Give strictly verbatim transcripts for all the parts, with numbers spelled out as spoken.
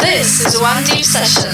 This is One Deep Session.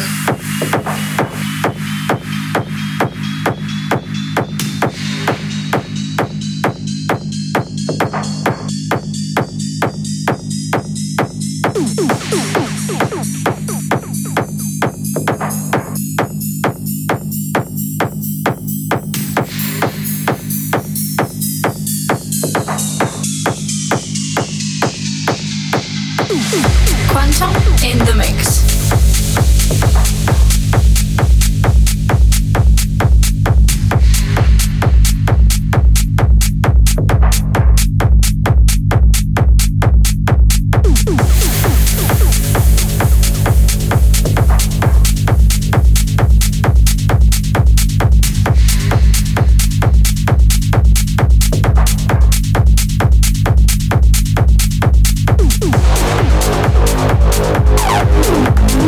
We'll be right back.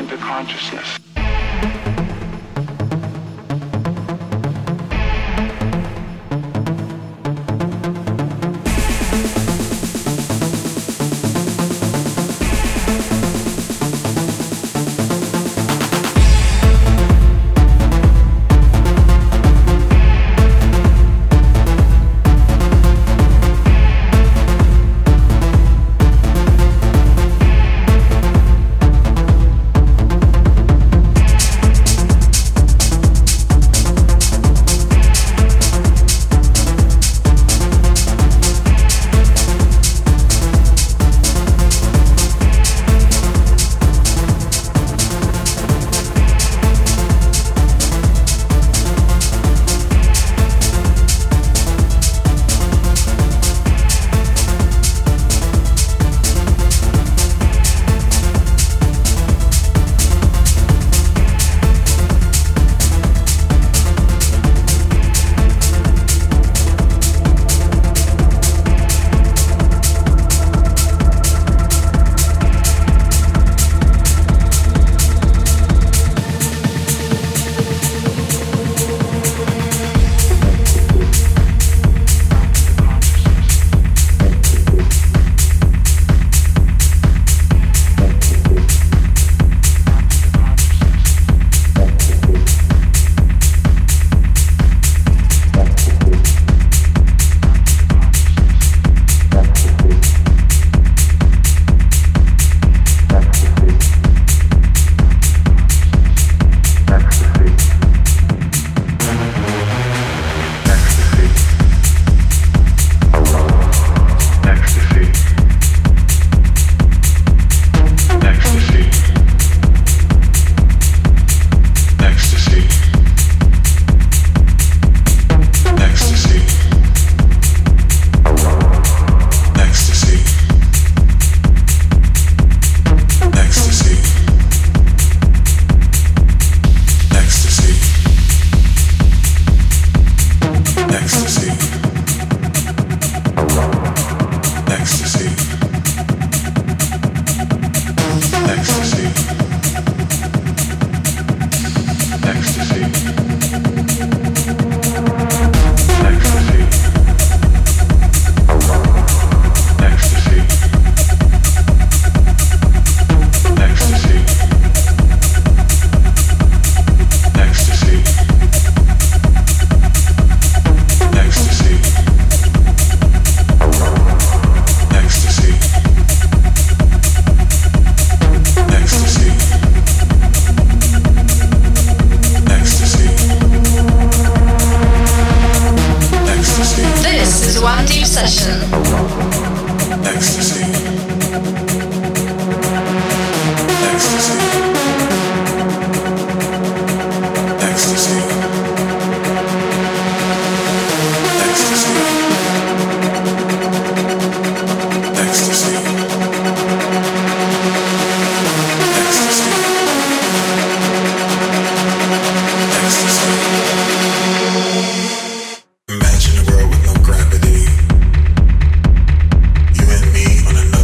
into consciousness. Imagine a world with no gravity. You and me on another.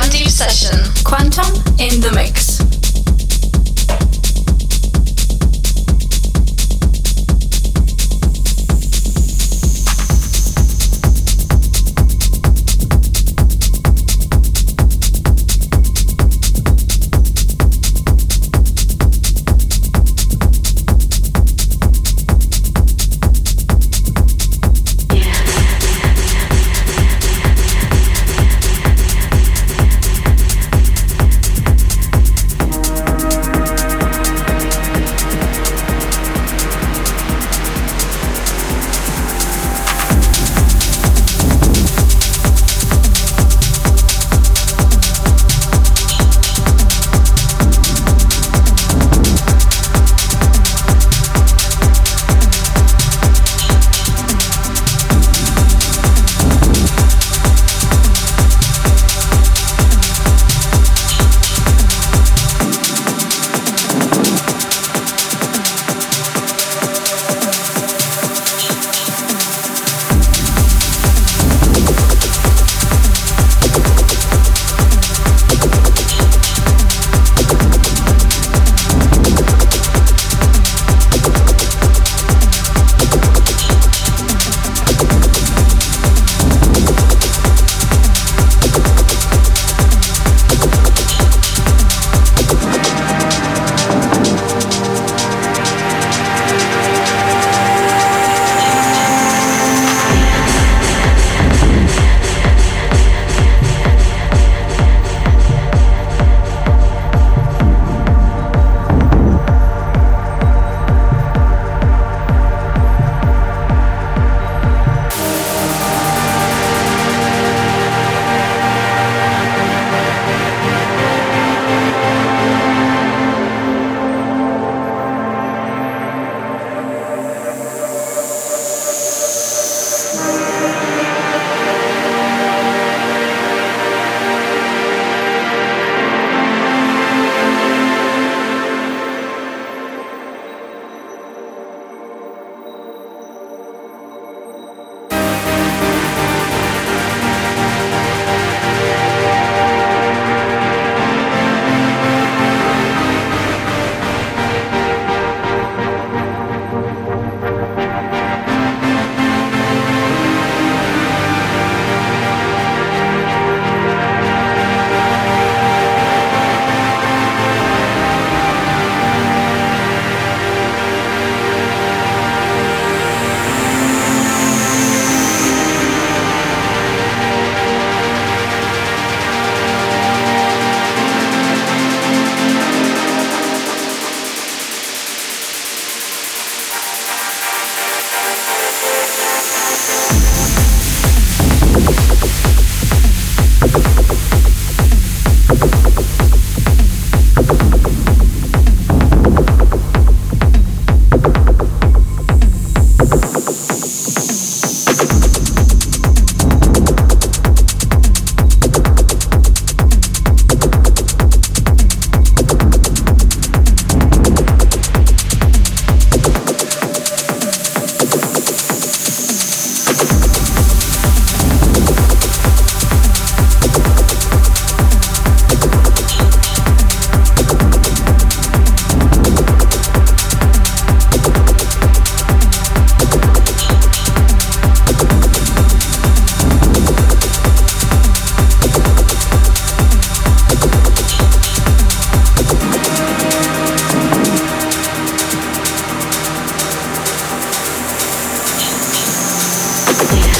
One Deep Session, Quantum in the Mix. Yeah.